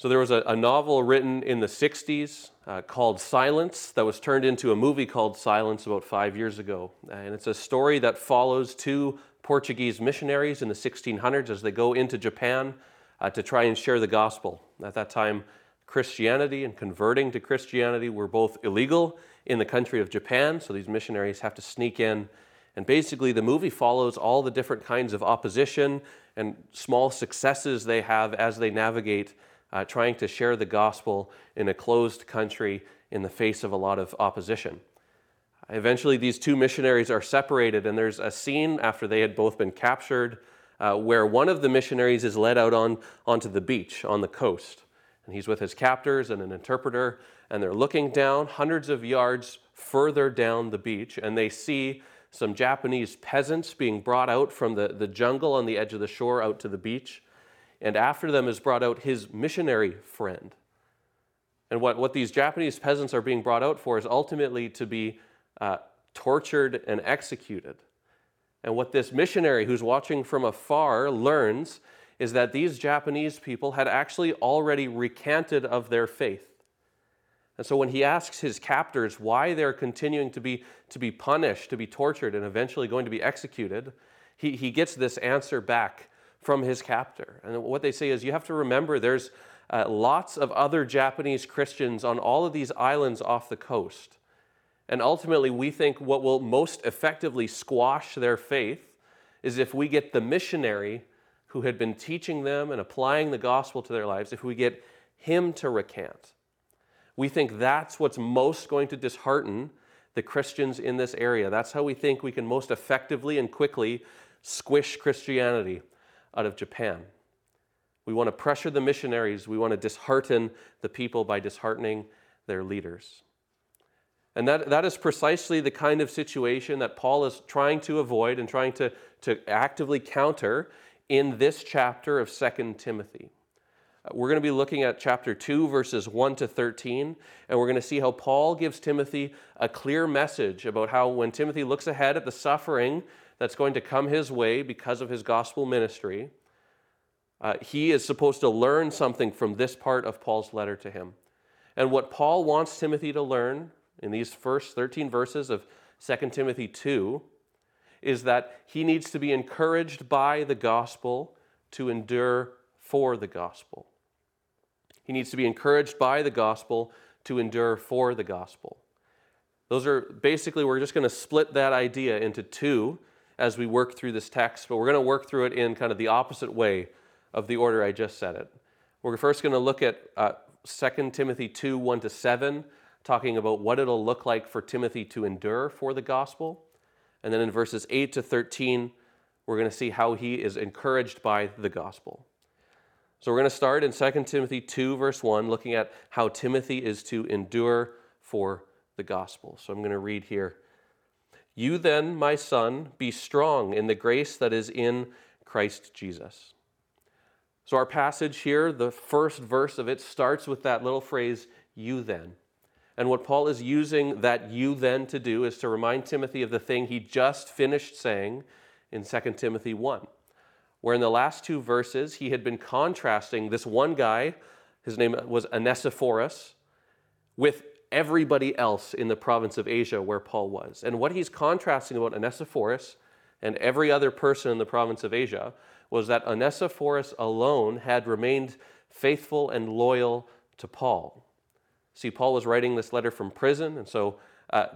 So there was a novel written in the 60s called Silence that was turned into a movie called Silence about 5 years ago. And it's a story that follows two Portuguese missionaries in the 1600s as they go into Japan to try and share the gospel. At that time, Christianity and converting to Christianity were both illegal in the country of Japan, so these missionaries have to sneak in. And basically, the movie follows all the different kinds of opposition and small successes they have as they navigate trying to share the gospel in a closed country in the face of a lot of opposition. Eventually, these two missionaries are separated, and there's a scene after they had both been captured where one of the missionaries is led out onto the beach on the coast. And he's with his captors and an interpreter, and they're looking down hundreds of yards further down the beach, and they see some Japanese peasants being brought out from the jungle on the edge of the shore out to the beach. And after them is brought out his missionary friend. And what these Japanese peasants are being brought out for is ultimately to be tortured and executed. And what this missionary who's watching from afar learns is that these Japanese people had actually already recanted of their faith. And so when he asks his captors why they're continuing to be punished, to be tortured, and eventually going to be executed, he gets this answer back from his captor. And what they say is, you have to remember there's lots of other Japanese Christians on all of these islands off the coast. And ultimately, we think what will most effectively squash their faith is if we get the missionary who had been teaching them and applying the gospel to their lives, if we get him to recant. We think that's what's most going to dishearten the Christians in this area. That's how we think we can most effectively and quickly squish Christianity out of Japan. We want to pressure the missionaries. We want to dishearten the people by disheartening their leaders. And that is precisely the kind of situation that Paul is trying to avoid and trying to actively counter in this chapter of 2 Timothy. We're going to be looking at chapter 2, verses 1 to 13, and we're going to see how Paul gives Timothy a clear message about how when Timothy looks ahead at the suffering that's going to come his way because of his gospel ministry, he is supposed to learn something from this part of Paul's letter to him. And what Paul wants Timothy to learn in these first 13 verses of 2 Timothy 2 is that he needs to be encouraged by the gospel to endure for the gospel. He needs to be encouraged by the gospel to endure for the gospel. Those are basically, we're just going to split that idea into two as we work through this text, but we're going to work through it in kind of the opposite way of the order I just said it. We're first going to look at 2 Timothy 2, 1 to 7, talking about what it'll look like for Timothy to endure for the gospel. And then in verses 8 to 13, we're going to see how he is encouraged by the gospel. So we're going to start in 2 Timothy 2, verse 1, looking at how Timothy is to endure for the gospel. So I'm going to read here. You then, my son, be strong in the grace that is in Christ Jesus. So our passage here, the first verse of it, starts with that little phrase, you then. And what Paul is using that you then to do is to remind Timothy of the thing he just finished saying in 2 Timothy 1, where in the last two verses he had been contrasting this one guy, his name was Onesiphorus, with everybody else in the province of Asia where Paul was. And what he's contrasting about Onesiphorus and every other person in the province of Asia was that Onesiphorus alone had remained faithful and loyal to Paul. See, Paul was writing this letter from prison, and so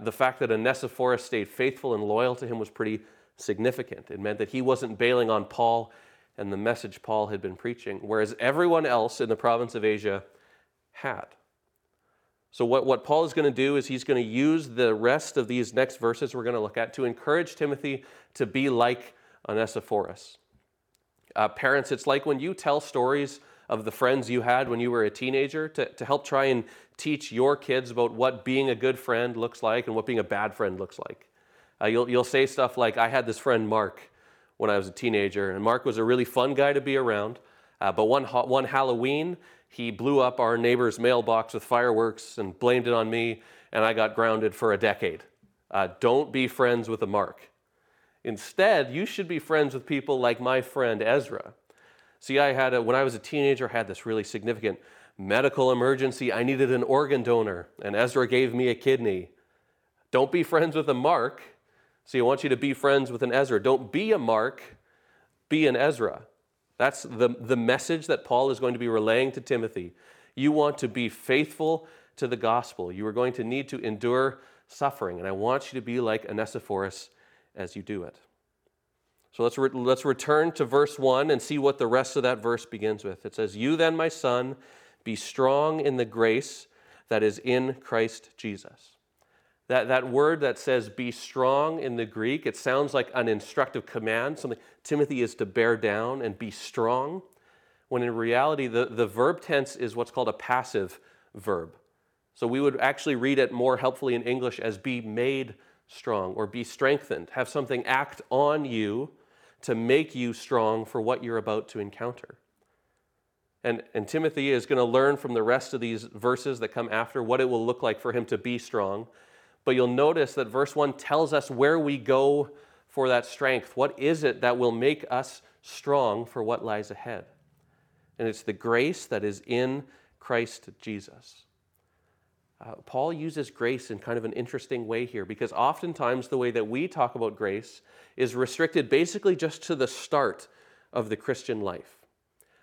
the fact that Onesiphorus stayed faithful and loyal to him was pretty significant. It meant that he wasn't bailing on Paul and the message Paul had been preaching, whereas everyone else in the province of Asia had. So what Paul is going to do is he's going to use the rest of these next verses we're going to look at to encourage Timothy to be like Onesiphorus. Parents, it's like when you tell stories of the friends you had when you were a teenager to help try and teach your kids about what being a good friend looks like and what being a bad friend looks like. You'll say stuff like, I had this friend Mark when I was a teenager, and Mark was a really fun guy to be around, but one Halloween, he blew up our neighbor's mailbox with fireworks and blamed it on me, and I got grounded for a decade. Don't be friends with a Mark. Instead, you should be friends with people like my friend Ezra. See, when I was a teenager, I had this really significant medical emergency, I needed an organ donor, and Ezra gave me a kidney. Don't be friends with a Mark. See, I want you to be friends with an Ezra. Don't be a Mark, be an Ezra. That's the message that Paul is going to be relaying to Timothy. You want to be faithful to the gospel. You are going to need to endure suffering, and I want you to be like Onesiphorus as you do it. So let's return to verse 1 and see what the rest of that verse begins with. It says, "You then, my son, be strong in the grace that is in Christ Jesus." That word that says be strong in the Greek, it sounds like an instructive command, something Timothy is to bear down and be strong, when in reality the verb tense is what's called a passive verb. So we would actually read it more helpfully in English as be made strong or be strengthened, have something act on you to make you strong for what you're about to encounter. And Timothy is going to learn from the rest of these verses that come after what it will look like for him to be strong. But you'll notice that verse 1 tells us where we go for that strength. What is it that will make us strong for what lies ahead? And it's the grace that is in Christ Jesus. Paul uses grace in kind of an interesting way here, because oftentimes the way that we talk about grace is restricted basically just to the start of the Christian life.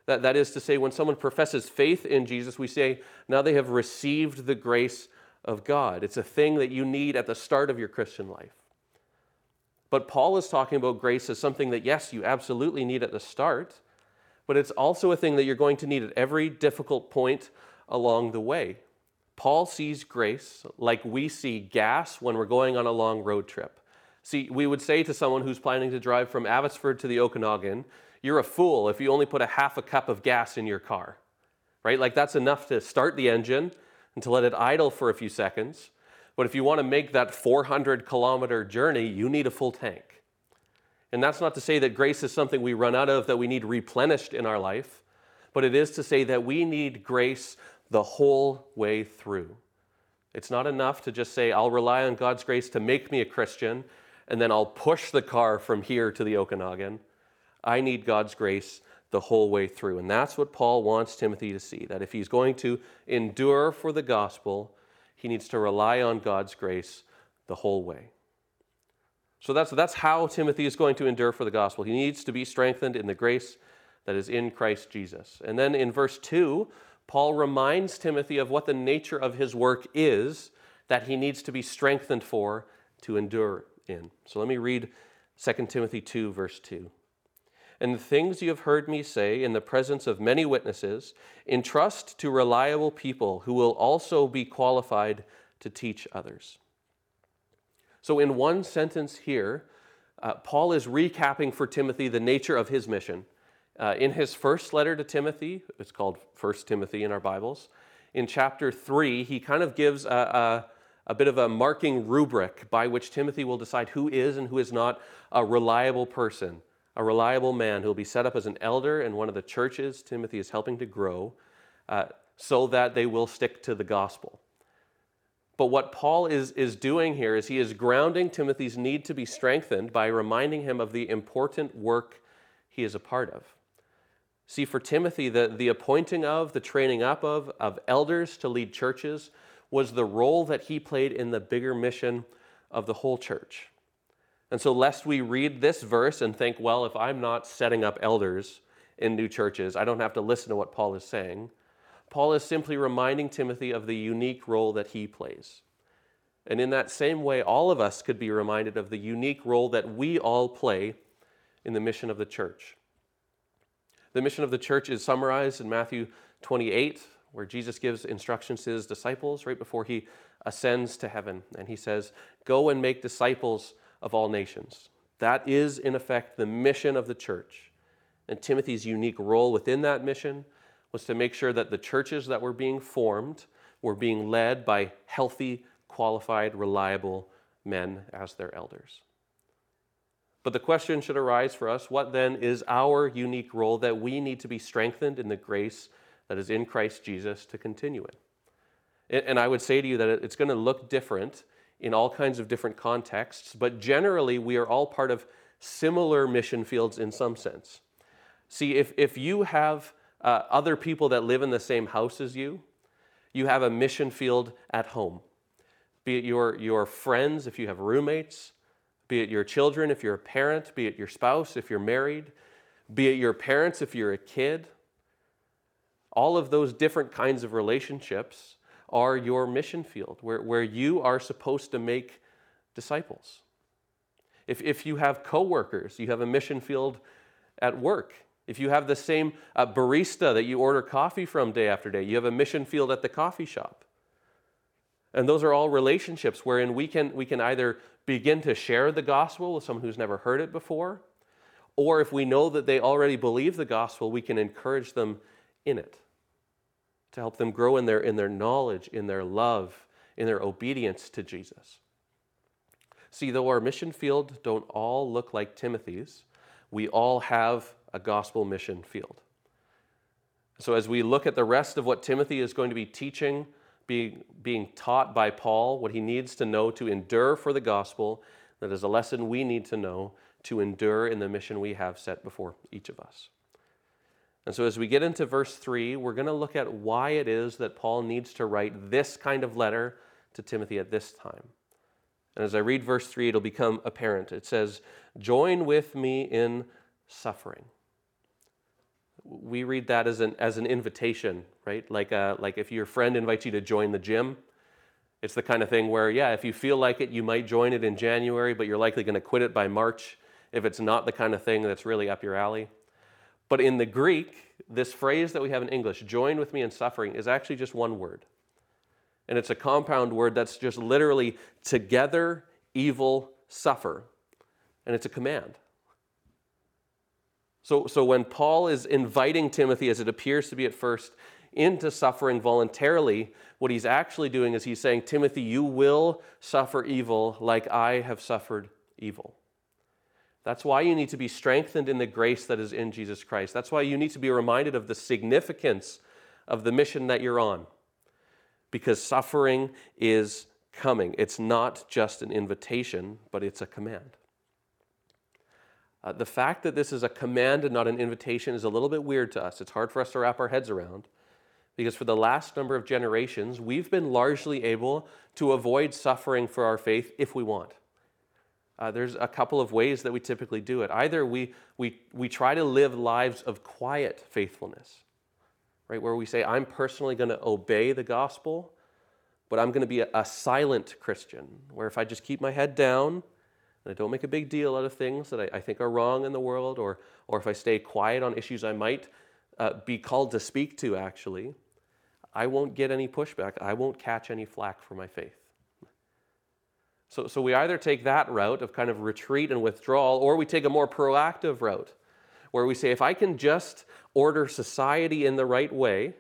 That is to say, when someone professes faith in Jesus, we say, now they have received the grace of God. It's a thing that you need at the start of your Christian life. But Paul is talking about grace as something that, yes, you absolutely need at the start, but it's also a thing that you're going to need at every difficult point along the way. Paul sees grace like we see gas when we're going on a long road trip. See, we would say to someone who's planning to drive from Abbotsford to the Okanagan, you're a fool if you only put a half a cup of gas in your car, right? Like that's enough to start the engine and to let it idle for a few seconds. But if you want to make that 400-kilometer journey, you need a full tank. And that's not to say that grace is something we run out of, that we need replenished in our life, but it is to say that we need grace the whole way through. It's not enough to just say, I'll rely on God's grace to make me a Christian, and then I'll push the car from here to the Okanagan. I need God's grace the whole way through. And that's what Paul wants Timothy to see, that if he's going to endure for the gospel, he needs to rely on God's grace the whole way. So that's how Timothy is going to endure for the gospel. He needs to be strengthened in the grace that is in Christ Jesus. And then in verse 2, Paul reminds Timothy of what the nature of his work is that he needs to be strengthened for to endure in. So let me read 2 Timothy 2, verse 2. "And the things you have heard me say in the presence of many witnesses, entrust to reliable people who will also be qualified to teach others." So in one sentence here, Paul is recapping for Timothy the nature of his mission. In his first letter to Timothy, it's called First Timothy in our Bibles, in chapter 3, he kind of gives a bit of a marking rubric by which Timothy will decide who is and who is not a reliable person, a reliable man who will be set up as an elder in one of the churches Timothy is helping to grow, so that they will stick to the gospel. But what Paul is doing here is he is grounding Timothy's need to be strengthened by reminding him of the important work he is a part of. See, for Timothy, the appointing of, the training up of elders to lead churches was the role that he played in the bigger mission of the whole church. And so lest we read this verse and think, well, if I'm not setting up elders in new churches, I don't have to listen to what Paul is saying. Paul is simply reminding Timothy of the unique role that he plays. And in that same way, all of us could be reminded of the unique role that we all play in the mission of the church. The mission of the church is summarized in Matthew 28, where Jesus gives instructions to his disciples right before he ascends to heaven. And he says, "Go and make disciples of all nations." That is, in effect, the mission of the church. And Timothy's unique role within that mission was to make sure that the churches that were being formed were being led by healthy, qualified, reliable men as their elders. But the question should arise for us, what then is our unique role that we need to be strengthened in the grace that is in Christ Jesus to continue in? And I would say to you that it's going to look different in all kinds of different contexts, but generally we are all part of similar mission fields in some sense. See, if you have other people that live in the same house as you. You have a mission field at home. Be it your friends, if you have roommates, be it your children, if you're a parent, be it your spouse, if you're married, be it your parents, if you're a kid. All of those different kinds of relationships are your mission field, where you are supposed to make disciples. If you have coworkers, you have a mission field at work. If you have the same barista that you order coffee from day after day, you have a mission field at the coffee shop. And those are all relationships wherein we can either begin to share the gospel with someone who's never heard it before, or if we know that they already believe the gospel, we can encourage them in it to help them grow in their knowledge, in their love, in their obedience to Jesus. See, though our mission field don't all look like Timothy's, we all have a gospel mission field. So as we look at the rest of what Timothy is going to be teaching, being taught by Paul, what he needs to know to endure for the gospel, that is a lesson we need to know to endure in the mission we have set before each of us. And so as we get into verse 3, we're going to look at why it is that Paul needs to write this kind of letter to Timothy at this time. And as I read verse 3, it'll become apparent. It says, "Join with me in suffering." We read that as an invitation, right? Like if your friend invites you to join the gym, it's the kind of thing where, yeah, if you feel like it, you might join it in January, but you're likely going to quit it by March if it's not the kind of thing that's really up your alley. But in the Greek, this phrase that we have in English, "join with me in suffering," is actually just one word. And it's a compound word that's just literally "together, evil, suffer." And it's a command. So when Paul is inviting Timothy, as it appears to be at first, into suffering voluntarily, what he's actually doing is he's saying, Timothy, you will suffer evil like I have suffered evil. That's why you need to be strengthened in the grace that is in Jesus Christ. That's why you need to be reminded of the significance of the mission that you're on, because suffering is coming. It's not just an invitation, but it's a command. The fact that this is a command and not an invitation is a little bit weird to us. It's hard for us to wrap our heads around, because for the last number of generations, we've been largely able to avoid suffering for our faith if we want. There's a couple of ways that we typically do it. Either we try to live lives of quiet faithfulness, right, where we say, I'm personally going to obey the gospel, but I'm going to be a silent Christian, where if I just keep my head down, and I don't make a big deal out of things that I think are wrong in the world, or if I stay quiet on issues I might be called to speak to, actually, I won't get any pushback. I won't catch any flack for my faith. So we either take that route of kind of retreat and withdrawal, or we take a more proactive route where we say, if I can just order society in the right way,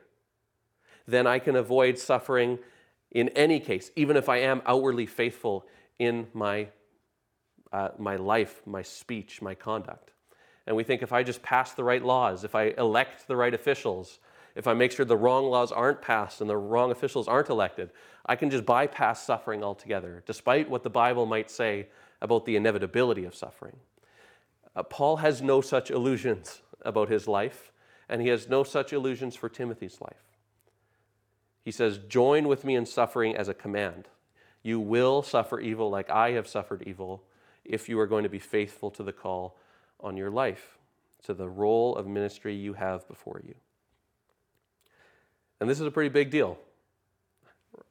then I can avoid suffering in any case, even if I am outwardly faithful in my life, my speech, my conduct. And we think if I just pass the right laws, if I elect the right officials, if I make sure the wrong laws aren't passed and the wrong officials aren't elected, I can just bypass suffering altogether, despite what the Bible might say about the inevitability of suffering. Paul has no such illusions about his life, and he has no such illusions for Timothy's life. He says, "Join with me in suffering" as a command. You will suffer evil like I have suffered evil, if you are going to be faithful to the call on your life, to the role of ministry you have before you. And this is a pretty big deal,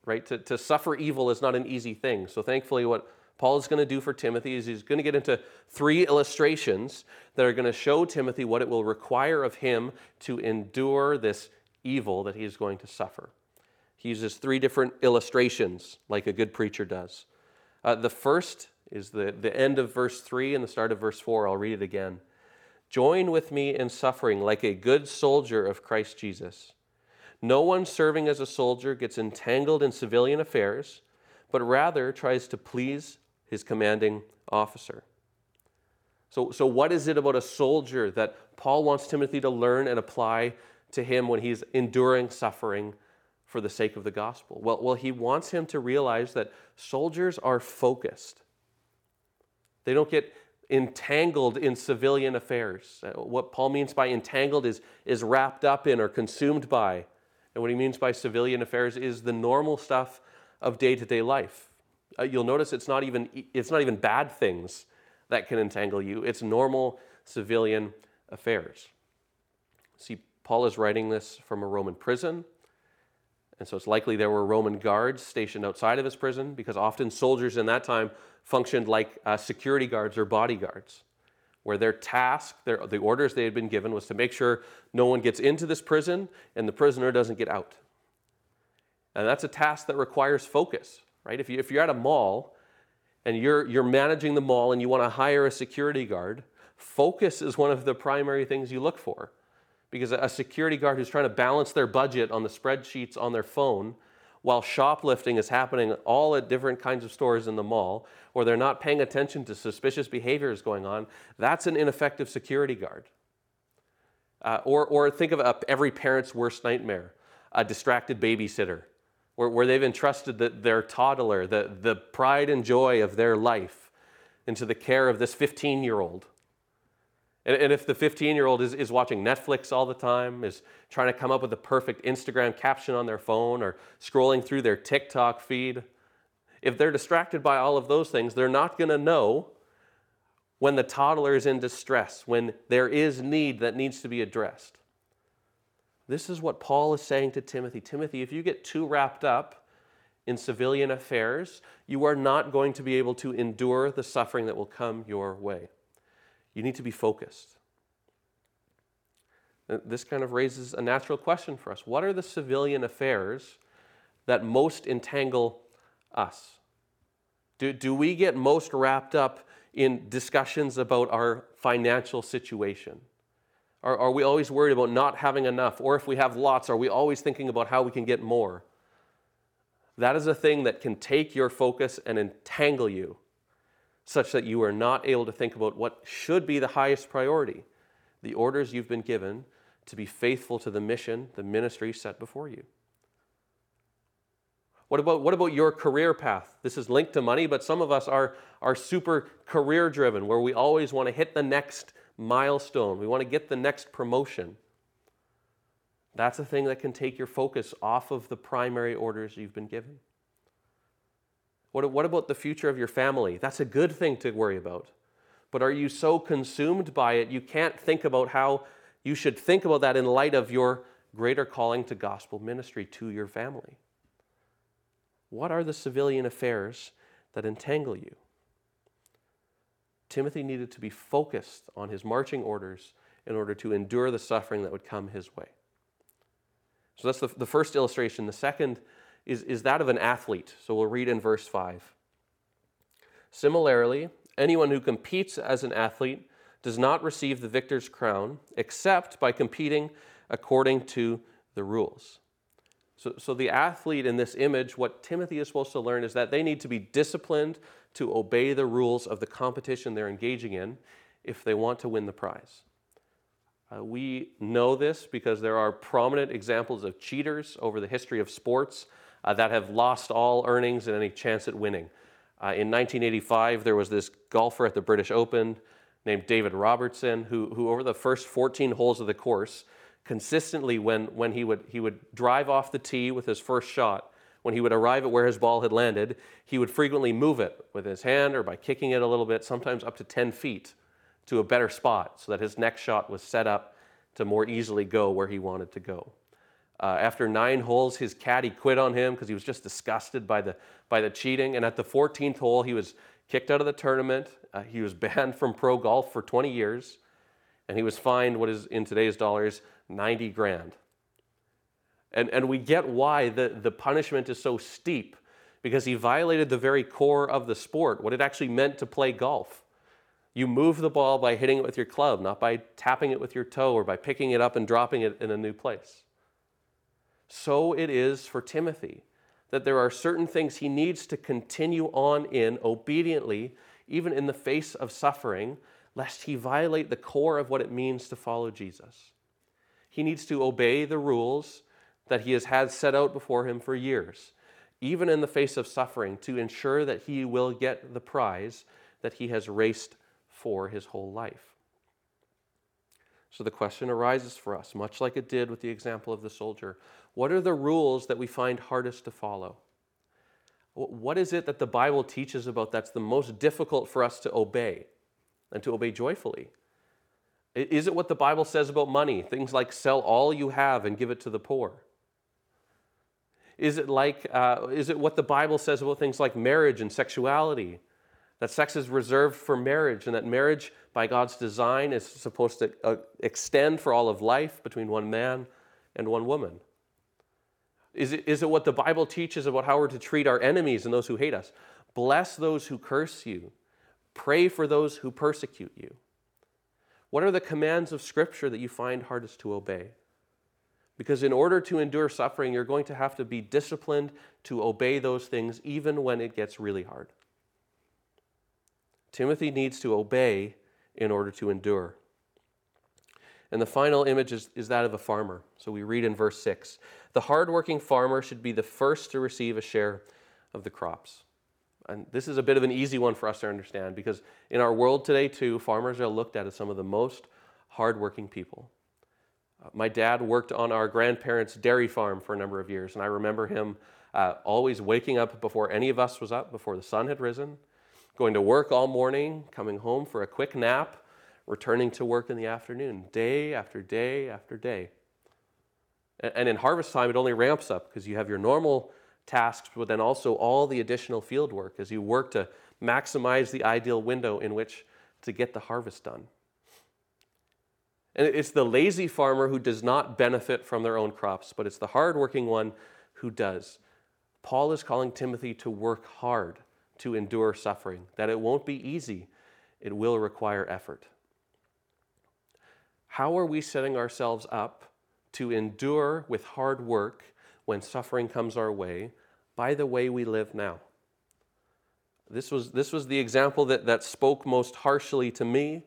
right? To suffer evil is not an easy thing. So thankfully, what Paul is going to do for Timothy is he's going to get into 3 illustrations that are going to show Timothy what it will require of him to endure this evil that he is going to suffer. He uses 3 different illustrations, like a good preacher does. The first is the end of verse 3 and the start of verse 4. I'll read it again. "Join with me in suffering like a good soldier of Christ Jesus. No one serving as a soldier gets entangled in civilian affairs, but rather tries to please his commanding officer." So what is it about a soldier that Paul wants Timothy to learn and apply to him when he's enduring suffering for the sake of the gospel? Well, he wants him to realize that soldiers are focused. They don't get entangled in civilian affairs. What Paul means by entangled is wrapped up in or consumed by. And what he means by civilian affairs is the normal stuff of day-to-day life. You'll notice it's not even bad things that can entangle you. It's normal civilian affairs. See, Paul is writing this from a Roman prison, and so it's likely there were Roman guards stationed outside of his prison, because often soldiers in that time functioned like security guards or bodyguards, where their task, the orders they had been given, was to make sure no one gets into this prison and the prisoner doesn't get out. And that's a task that requires focus, right? If you're at a mall and you're managing the mall and you want to hire a security guard, focus is one of the primary things you look for, because a security guard who's trying to balance their budget on the spreadsheets on their phone while shoplifting is happening all at different kinds of stores in the mall, or they're not paying attention to suspicious behaviors going on, that's an ineffective security guard. Or think of every parent's worst nightmare, a distracted babysitter, where they've entrusted their toddler, the pride and joy of their life, into the care of this 15-year-old. And if the 15-year-old is watching Netflix all the time, is trying to come up with the perfect Instagram caption on their phone or scrolling through their TikTok feed, if they're distracted by all of those things, they're not going to know when the toddler is in distress, when there is need that needs to be addressed. This is what Paul is saying to Timothy. Timothy, if you get too wrapped up in civilian affairs, you are not going to be able to endure the suffering that will come your way. You need to be focused. This kind of raises a natural question for us. What are the civilian affairs that most entangle us? Do we get most wrapped up in discussions about our financial situation? Are we always worried about not having enough? Or if we have lots, are we always thinking about how we can get more? That is a thing that can take your focus and entangle you, such that you are not able to think about what should be the highest priority, the orders you've been given to be faithful to the mission, the ministry set before you. What about your career path? This is linked to money, but some of us are super career-driven, where we always want to hit the next milestone. We want to get the next promotion. That's a thing that can take your focus off of the primary orders you've been given. What about the future of your family? That's a good thing to worry about. But are you so consumed by it you can't think about how you should think about that in light of your greater calling to gospel ministry to your family? What are the civilian affairs that entangle you? Timothy needed to be focused on his marching orders in order to endure the suffering that would come his way. So that's the first illustration. The second is that of an athlete. So we'll read in verse 5. Similarly, anyone who competes as an athlete does not receive the victor's crown except by competing according to the rules. So the athlete in this image, what Timothy is supposed to learn is that they need to be disciplined to obey the rules of the competition they're engaging in if they want to win the prize. We know this because there are prominent examples of cheaters over the history of sports that have lost all earnings and any chance at winning. In 1985, there was this golfer at the British Open named David Robertson, who over the first 14 holes of the course, consistently when he would drive off the tee with his first shot, when he would arrive at where his ball had landed, he would frequently move it with his hand or by kicking it a little bit, sometimes up to 10 feet to a better spot so that his next shot was set up to more easily go where he wanted to go. After 9 holes, his caddy quit on him because he was just disgusted by the cheating. And at the 14th hole, he was kicked out of the tournament. He was banned from pro golf for 20 years. And he was fined what is in today's dollars, $90,000. And we get why the punishment is so steep, because he violated the very core of the sport, what it actually meant to play golf. You move the ball by hitting it with your club, not by tapping it with your toe or by picking it up and dropping it in a new place. So it is for Timothy that there are certain things he needs to continue on in obediently, even in the face of suffering, lest he violate the core of what it means to follow Jesus. He needs to obey the rules that he has had set out before him for years, even in the face of suffering, to ensure that he will get the prize that he has raced for his whole life. So the question arises for us, much like it did with the example of the soldier. What are the rules that we find hardest to follow? What is it that the Bible teaches about that's the most difficult for us to obey and to obey joyfully? Is it what the Bible says about money? Things like sell all you have and give it to the poor. Is it what the Bible says about things like marriage and sexuality? That sex is reserved for marriage, and that marriage, by God's design, is supposed to extend for all of life between one man and one woman. Is it what the Bible teaches about how we're to treat our enemies and those who hate us? Bless those who curse you. Pray for those who persecute you. What are the commands of Scripture that you find hardest to obey? Because in order to endure suffering, you're going to have to be disciplined to obey those things even when it gets really hard. Timothy needs to obey in order to endure. And the final image is that of a farmer. So we read in verse 6, the hardworking farmer should be the first to receive a share of the crops. And this is a bit of an easy one for us to understand, because in our world today too, farmers are looked at as some of the most hardworking people. My dad worked on our grandparents' dairy farm for a number of years, and I remember him always waking up before any of us was up, before the sun had risen, going to work all morning, coming home for a quick nap, returning to work in the afternoon, day after day after day. And in harvest time, it only ramps up because you have your normal tasks, but then also all the additional field work as you work to maximize the ideal window in which to get the harvest done. And it's the lazy farmer who does not benefit from their own crops, but it's the hardworking one who does. Paul is calling Timothy to work hard, to endure suffering, that it won't be easy. It will require effort. How are we setting ourselves up to endure with hard work when suffering comes our way by the way we live now? This was the example that spoke most harshly to me,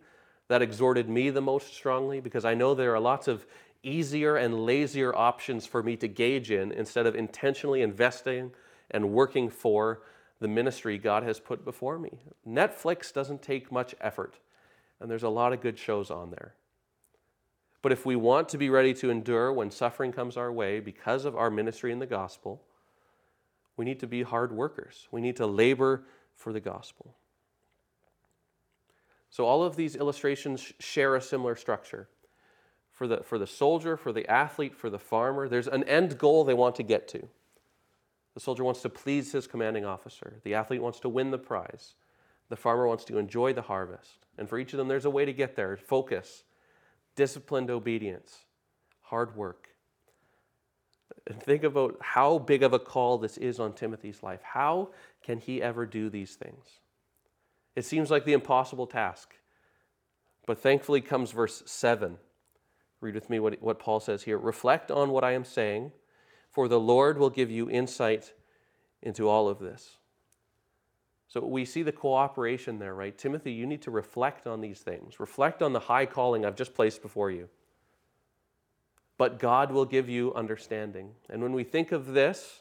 that exhorted me the most strongly, because I know there are lots of easier and lazier options for me to gauge in instead of intentionally investing and working for the ministry God has put before me. Netflix doesn't take much effort, and there's a lot of good shows on there. But if we want to be ready to endure when suffering comes our way because of our ministry in the gospel, we need to be hard workers. We need to labor for the gospel. So all of these illustrations share a similar structure. For the soldier, for the athlete, for the farmer, there's an end goal they want to get to. The soldier wants to please his commanding officer. The athlete wants to win the prize. The farmer wants to enjoy the harvest. And for each of them, there's a way to get there. Focus, disciplined obedience, hard work. And think about how big of a call this is on Timothy's life. How can he ever do these things? It seems like the impossible task. But thankfully comes verse 7. Read with me what Paul says here. Reflect on what I am saying, for the Lord will give you insight into all of this. So we see the cooperation there, right? Timothy, you need to reflect on these things. Reflect on the high calling I've just placed before you. But God will give you understanding. And when we think of this,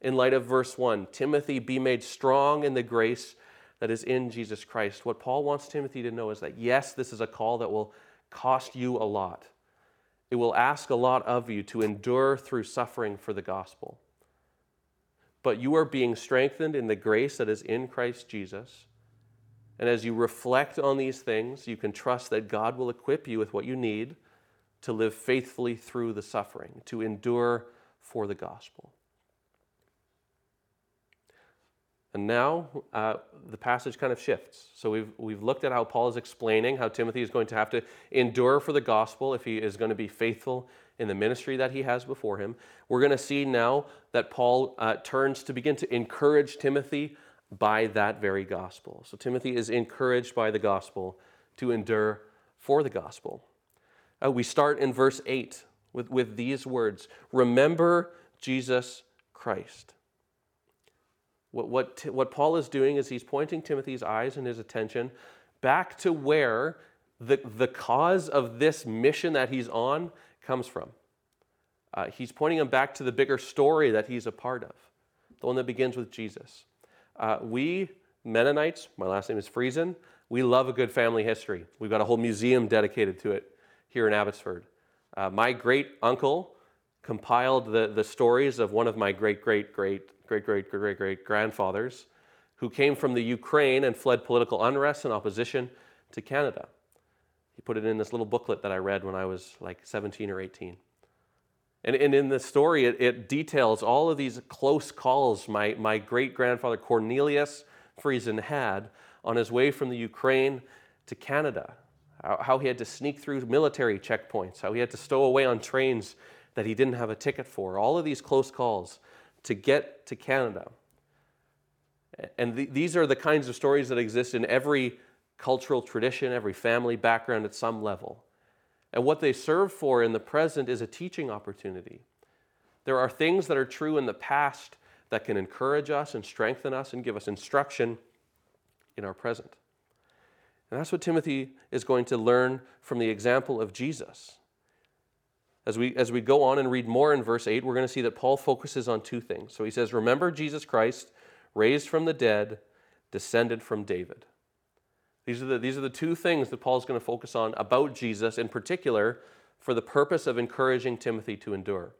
in light of verse 1, Timothy, be made strong in the grace that is in Jesus Christ. What Paul wants Timothy to know is that, yes, this is a call that will cost you a lot. It will ask a lot of you to endure through suffering for the gospel. But you are being strengthened in the grace that is in Christ Jesus. And as you reflect on these things, you can trust that God will equip you with what you need to live faithfully through the suffering, to endure for the gospel. And now the passage kind of shifts. So we've looked at how Paul is explaining how Timothy is going to have to endure for the gospel if he is going to be faithful in the ministry that he has before him. We're going to see now that Paul turns to begin to encourage Timothy by that very gospel. So Timothy is encouraged by the gospel to endure for the gospel. We start in verse 8 with these words, remember Jesus Christ. What Paul is doing is he's pointing Timothy's eyes and his attention back to where the cause of this mission that he's on comes from. He's pointing him back to the bigger story that he's a part of, the one that begins with Jesus. We Mennonites, my last name is Friesen, We love a good family history. We've got a whole museum dedicated to it here in Abbotsford. My great uncle compiled the stories of one of my great grandfathers who came from the Ukraine and fled political unrest and opposition to Canada. He put it in this little booklet that I read when I was like 17 or 18. And in the story, it details all of these close calls my great-grandfather Cornelius Friesen had on his way from the Ukraine to Canada, how he had to sneak through military checkpoints, how he had to stow away on trains that he didn't have a ticket for, all of these close calls to get to Canada. And these are the kinds of stories that exist in every cultural tradition, every family background at some level. And what they serve for in the present is a teaching opportunity. There are things that are true in the past that can encourage us and strengthen us and give us instruction in our present. And that's what Timothy is going to learn from the example of Jesus. As we go on and read more in verse 8, we're going to see that Paul focuses on two things. So he says, remember Jesus Christ, raised from the dead, descended from David. These are the two things that Paul's going to focus on about Jesus in particular for the purpose of encouraging Timothy to endure.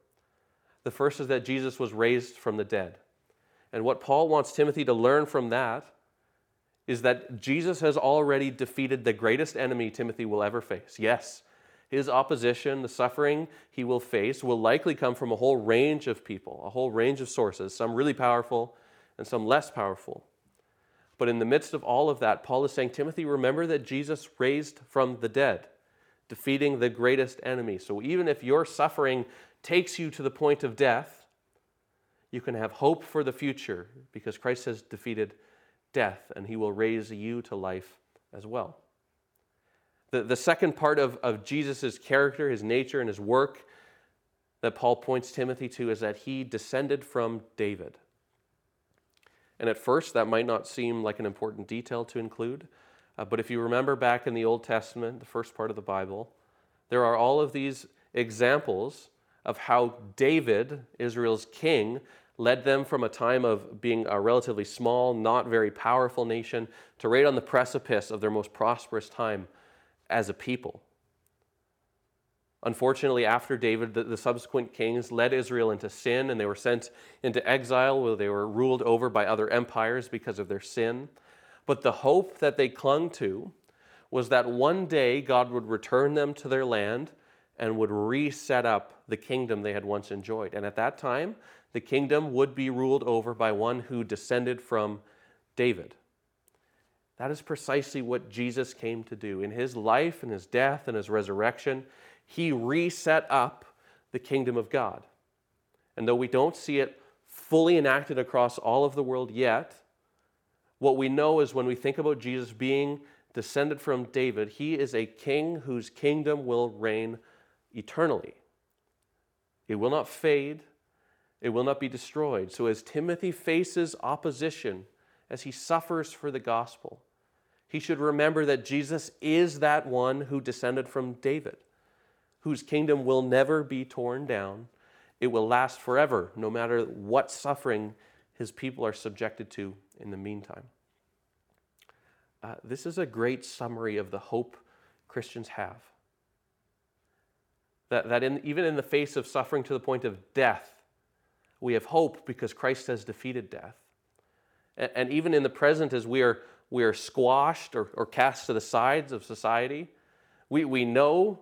The first is that Jesus was raised from the dead. And what Paul wants Timothy to learn from that is that Jesus has already defeated the greatest enemy Timothy will ever face. Yes, his opposition, the suffering he will face, will likely come from a whole range of people, a whole range of sources, some really powerful and some less powerful. But in the midst of all of that, Paul is saying, Timothy, remember that Jesus raised from the dead, defeating the greatest enemy. So even if your suffering takes you to the point of death, you can have hope for the future because Christ has defeated death and he will raise you to life as well. The second part of Jesus' character, his nature, and his work that Paul points Timothy to is that he descended from David. And at first, that might not seem like an important detail to include, but if you remember back in the Old Testament, the first part of the Bible, there are all of these examples of how David, Israel's king, led them from a time of being a relatively small, not very powerful nation to right on the precipice of their most prosperous time as a people. Unfortunately, after David, the subsequent kings led Israel into sin, and they were sent into exile where they were ruled over by other empires because of their sin. But the hope that they clung to was that one day God would return them to their land and would reset up the kingdom they had once enjoyed. And at that time, the kingdom would be ruled over by one who descended from David. That is precisely what Jesus came to do. In his life, in his death, in his resurrection, he reset up the kingdom of God. And though we don't see it fully enacted across all of the world yet, what we know is when we think about Jesus being descended from David, he is a king whose kingdom will reign eternally. It will not fade. It will not be destroyed. So as Timothy faces opposition, as he suffers for the gospel, he should remember that Jesus is that one who descended from David, whose kingdom will never be torn down. It will last forever, no matter what suffering his people are subjected to in the meantime. This is a great summary of the hope Christians have. That even in the face of suffering to the point of death, we have hope because Christ has defeated death. And even in the present, as we are squashed or cast to the sides of society, we know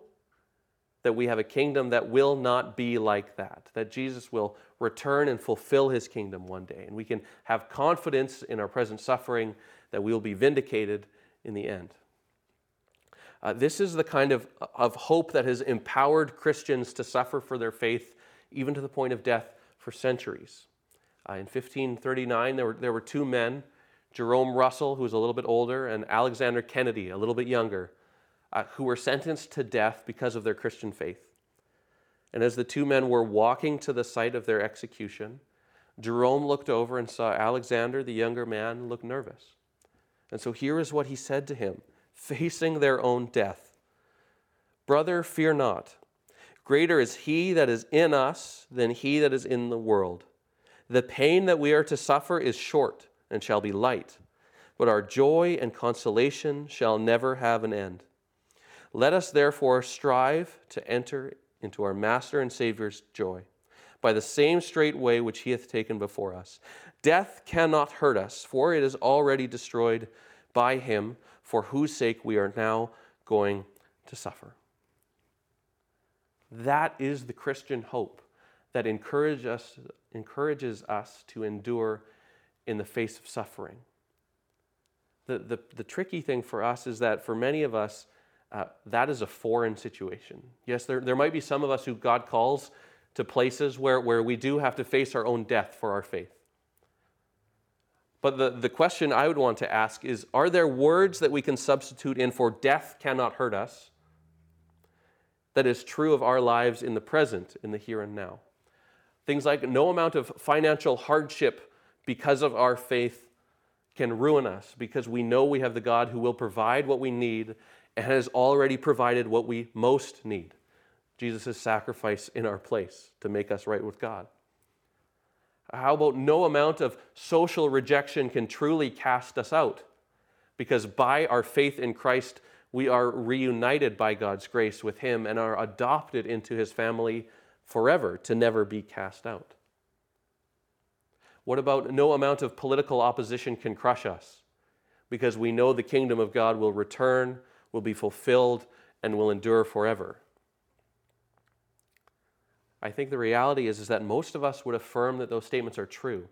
that we have a kingdom that will not be like that, that Jesus will return and fulfill his kingdom one day. And we can have confidence in our present suffering that we will be vindicated in the end. This is the kind of hope that has empowered Christians to suffer for their faith, even to the point of death, for centuries. In 1539, there were two men, Jerome Russell, who was a little bit older, and Alexander Kennedy, a little bit younger, who were sentenced to death because of their Christian faith. And as the two men were walking to the site of their execution, Jerome looked over and saw Alexander, the younger man, look nervous. And so here is what he said to him, facing their own death. "Brother, fear not. Greater is he that is in us than he that is in the world. The pain that we are to suffer is short and shall be light. but our joy and consolation shall never have an end. Let us therefore strive to enter into our Master and Savior's joy by the same straight way which he hath taken before us. Death cannot hurt us, for it is already destroyed by him, for whose sake we are now going to suffer. That is the Christian hope that encourages us to endure in the face of suffering. The tricky thing for us is that for many of us, that is a foreign situation. Yes, there might be some of us who God calls to places where we do have to face our own death for our faith. But the question I would want to ask is, are there words that we can substitute in for death cannot hurt us that is true of our lives in the present, in the here and now? Things like no amount of financial hardship because of our faith can ruin us, because we know we have the God who will provide what we need and has already provided what we most need. Jesus' sacrifice in our place to make us right with God. How about no amount of social rejection can truly cast us out, because by our faith in Christ, we are reunited by God's grace with him and are adopted into his family forever to never be cast out. What about no amount of political opposition can crush us, because we know the kingdom of God will return, will be fulfilled, and will endure forever. I think the reality is that most of us would affirm that those statements are true.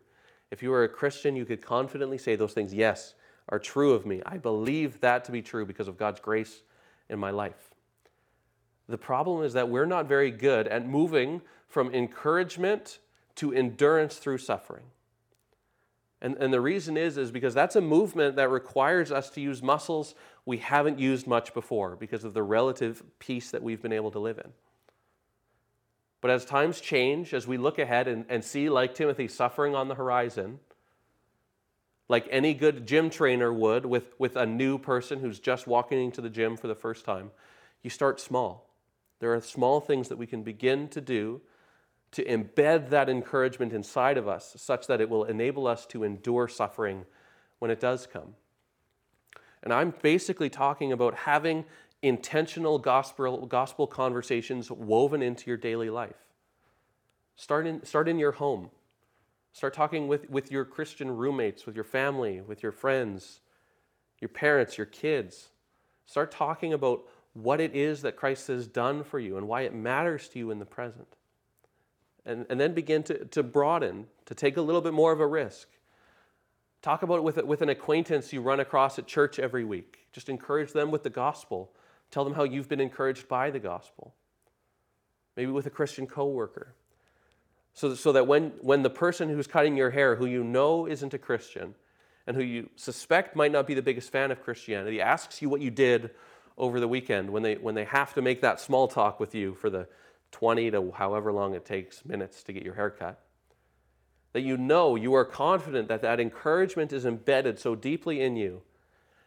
If you were a Christian, you could confidently say those things, yes, are true of me. I believe that to be true because of God's grace in my life. The problem is that we're not very good at moving from encouragement to endurance through suffering. And the reason is because that's a movement that requires us to use muscles we haven't used much before because of the relative peace that we've been able to live in. But as times change, as we look ahead and see, like Timothy, suffering on the horizon, like any good gym trainer would with a new person who's just walking into the gym for the first time, you start small. There are small things that we can begin to do to embed that encouragement inside of us such that it will enable us to endure suffering when it does come. And I'm basically talking about having intentional gospel conversations woven into your daily life. Start in your home. Start talking with your Christian roommates, with your family, with your friends, your parents, your kids. Start talking about what it is that Christ has done for you and why it matters to you in the present. And then begin to broaden, to take a little bit more of a risk. Talk about it with an acquaintance you run across at church every week. Just encourage them with the gospel. Tell them how you've been encouraged by the gospel. Maybe with a Christian coworker. So that when the person who's cutting your hair, who you know isn't a Christian, and who you suspect might not be the biggest fan of Christianity, asks you what you did over the weekend, when they have to make that small talk with you for the 20 to however long it takes minutes to get your hair cut, that you know, you are confident that encouragement is embedded so deeply in you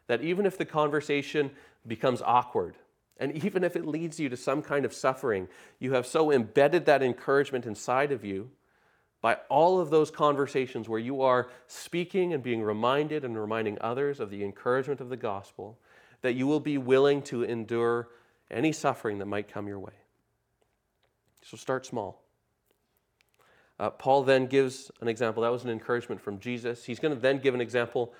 that even if the conversation becomes awkward, and even if it leads you to some kind of suffering, you have so embedded that encouragement inside of you by all of those conversations where you are speaking and being reminded and reminding others of the encouragement of the gospel, that you will be willing to endure any suffering that might come your way. So start small. Paul then gives an example. That was an encouragement from Jesus. He's going to then give an example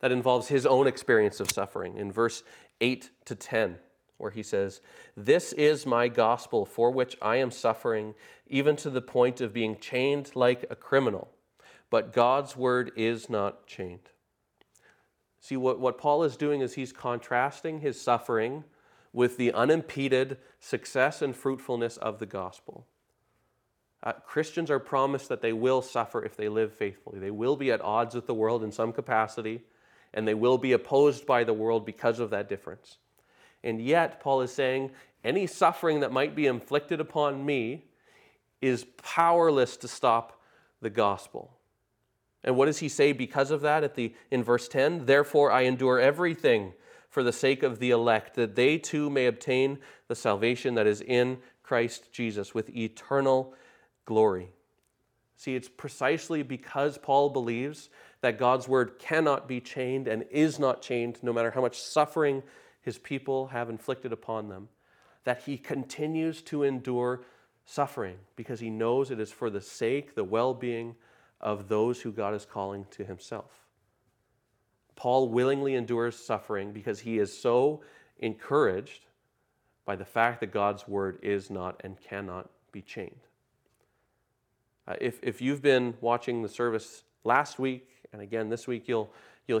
that involves his own experience of suffering in verse 8 to 10. Where he says, "This is my gospel for which I am suffering, even to the point of being chained like a criminal. But God's word is not chained." See, what Paul is doing is he's contrasting his suffering with the unimpeded success and fruitfulness of the gospel. Christians are promised that they will suffer if they live faithfully. They will be at odds with the world in some capacity, and they will be opposed by the world because of that difference. And yet, Paul is saying, any suffering that might be inflicted upon me is powerless to stop the gospel. And what does he say because of that in verse 10? "Therefore I endure everything for the sake of the elect, that they too may obtain the salvation that is in Christ Jesus with eternal glory." See, it's precisely because Paul believes that God's word cannot be chained and is not chained, no matter how much suffering his people have inflicted upon them, that he continues to endure suffering because he knows it is for the sake, the well-being of those who God is calling to himself. Paul willingly endures suffering because he is so encouraged by the fact that God's word is not and cannot be chained. If you've been watching the service last week and again this week, you'll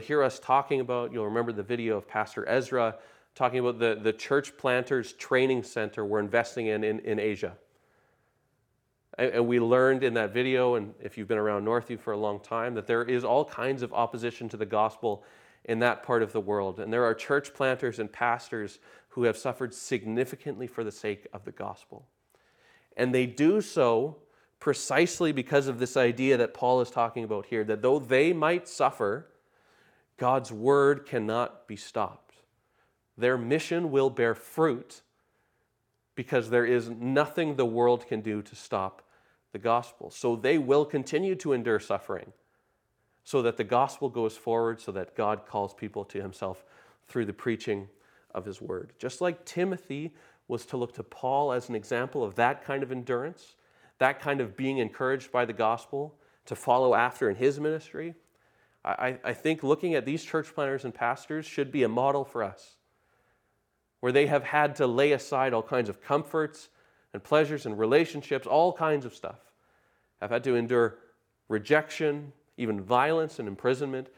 hear us talking about, you'll remember the video of Pastor Ezra talking about the Church Planters Training Center we're investing in Asia. And we learned in that video, and if you've been around Northview for a long time, that there is all kinds of opposition to the gospel in that part of the world. And there are church planters and pastors who have suffered significantly for the sake of the gospel. And they do so precisely because of this idea that Paul is talking about here, that though they might suffer, God's word cannot be stopped. Their mission will bear fruit because there is nothing the world can do to stop the gospel. So they will continue to endure suffering so that the gospel goes forward, so that God calls people to himself through the preaching of his word. Just like Timothy was to look to Paul as an example of that kind of endurance, that kind of being encouraged by the gospel to follow after in his ministry, I think looking at these church planters and pastors should be a model for us, where they have had to lay aside all kinds of comforts and pleasures and relationships, all kinds of stuff. I've had to endure rejection, even violence and imprisonment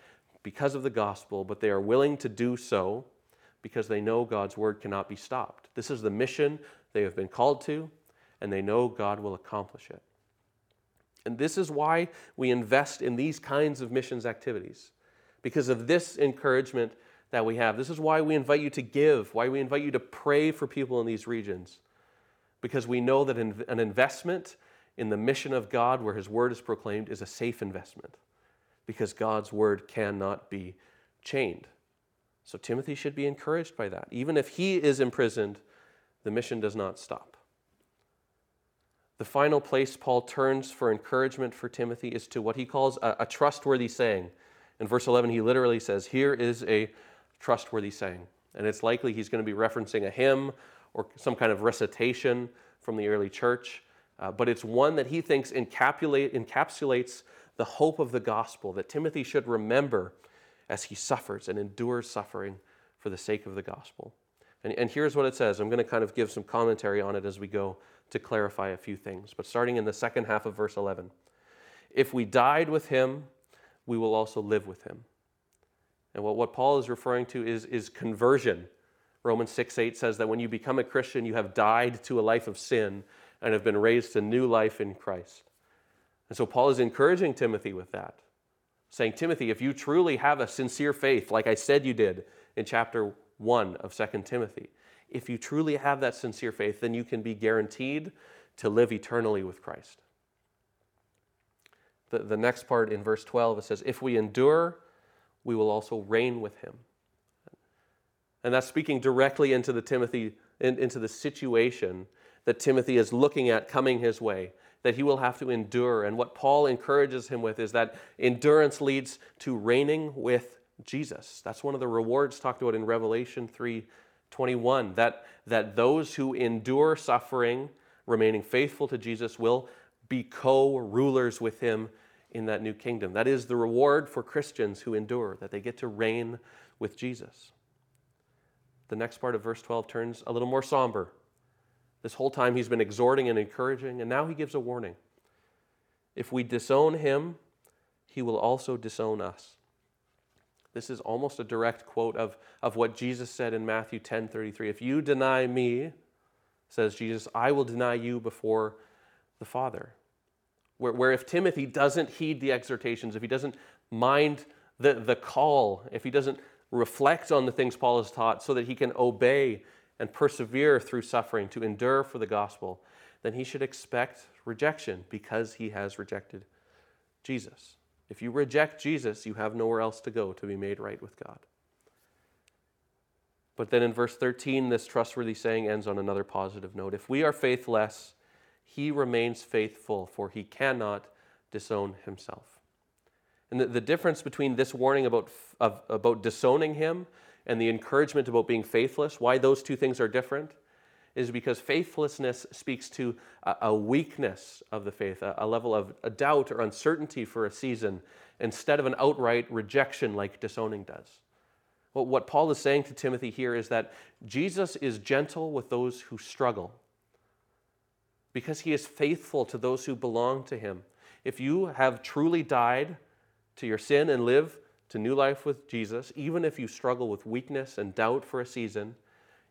because of the gospel, but they are willing to do so because they know God's word cannot be stopped. This is the mission they have been called to, and they know God will accomplish it. And this is why we invest in these kinds of missions activities, because of this encouragement that we have. This is why we invite you to give, why we invite you to pray for people in these regions, because we know that an investment in the mission of God where his word is proclaimed is a safe investment, because God's word cannot be chained. So Timothy should be encouraged by that. Even if he is imprisoned, the mission does not stop. The final place Paul turns for encouragement for Timothy is to what he calls a trustworthy saying. In verse 11, he literally says, "Here is a trustworthy saying." And it's likely he's going to be referencing a hymn or some kind of recitation from the early church. But it's one that he thinks encapsulates the hope of the gospel that Timothy should remember as he suffers and endures suffering for the sake of the gospel. And here's what it says. I'm going to kind of give some commentary on it as we go to clarify a few things. But starting in the second half of verse 11, "If we died with him, we will also live with him." And what Paul is referring to is conversion. Romans 6:8 says that when you become a Christian, you have died to a life of sin and have been raised to new life in Christ. And so Paul is encouraging Timothy with that, saying, Timothy, if you truly have a sincere faith, like I said you did in chapter 1 of 2 Timothy, if you truly have that sincere faith, then you can be guaranteed to live eternally with Christ. The next part in verse 12, it says, "If we endure, we will also reign with him." And that's speaking directly into the situation that Timothy is looking at coming his way, that he will have to endure. And what Paul encourages him with is that endurance leads to reigning with Jesus. That's one of the rewards talked about in Revelation 3:21, that those who endure suffering, remaining faithful to Jesus, will be co-rulers with him in that new kingdom. That is the reward for Christians who endure, that they get to reign with Jesus. The next part of verse 12 turns a little more somber. This whole time he's been exhorting and encouraging, and now he gives a warning. "If we disown him, he will also disown us." This is almost a direct quote of what Jesus said in Matthew 10:33. "If you deny me," says Jesus, "I will deny you before the Father." Where if Timothy doesn't heed the exhortations, if he doesn't mind the call, if he doesn't reflect on the things Paul has taught so that he can obey and persevere through suffering to endure for the gospel, then he should expect rejection because he has rejected Jesus. If you reject Jesus, you have nowhere else to go to be made right with God. But then in verse 13, this trustworthy saying ends on another positive note. "If we are faithless, he remains faithful, for he cannot disown himself. And the difference between this warning about disowning him and the encouragement about being faithless, why those two things are different, is because faithlessness speaks to a weakness of the faith, a level of a doubt or uncertainty for a season, instead of an outright rejection like disowning does. Well, what Paul is saying to Timothy here is that Jesus is gentle with those who struggle because he is faithful to those who belong to him. If you have truly died to your sin and live to new life with Jesus, even if you struggle with weakness and doubt for a season,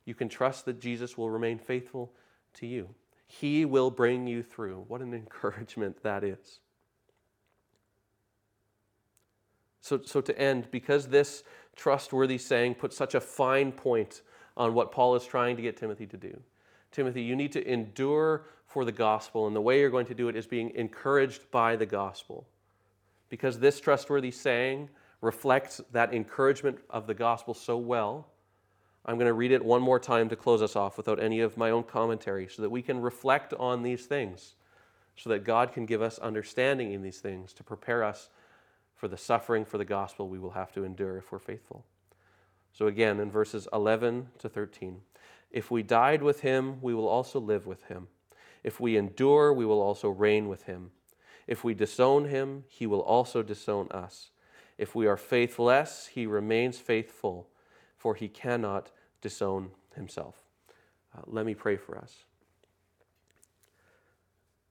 you can trust that Jesus will remain faithful to you. He will bring you through. What an encouragement that is. So to end, because this trustworthy saying puts such a fine point on what Paul is trying to get Timothy to do, Timothy, you need to endure for the gospel, and the way you're going to do it is being encouraged by the gospel. Because this trustworthy saying reflects that encouragement of the gospel so well, I'm going to read it one more time to close us off without any of my own commentary so that we can reflect on these things, so that God can give us understanding in these things to prepare us for the suffering for the gospel we will have to endure if we're faithful. So again, in verses 11 to 13, if we died with him, we will also live with him. If we endure, we will also reign with him. If we disown him, he will also disown us. If we are faithless, he remains faithful, for he cannot disown himself. Let me pray for us.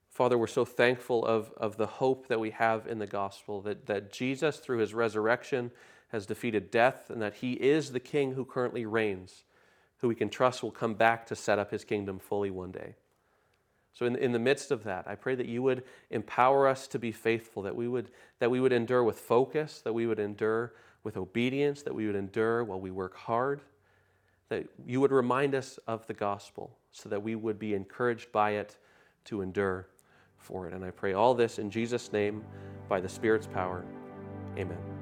Father, we're so thankful of the hope that we have in the gospel, that Jesus, through his resurrection, has defeated death, and that he is the king who currently reigns, who we can trust will come back to set up his kingdom fully one day. So in the midst of that, I pray that you would empower us to be faithful, that we would endure with focus, that we would endure with obedience, that we would endure while we work hard, that you would remind us of the gospel so that we would be encouraged by it to endure for it. And I pray all this in Jesus' name, by the Spirit's power. Amen.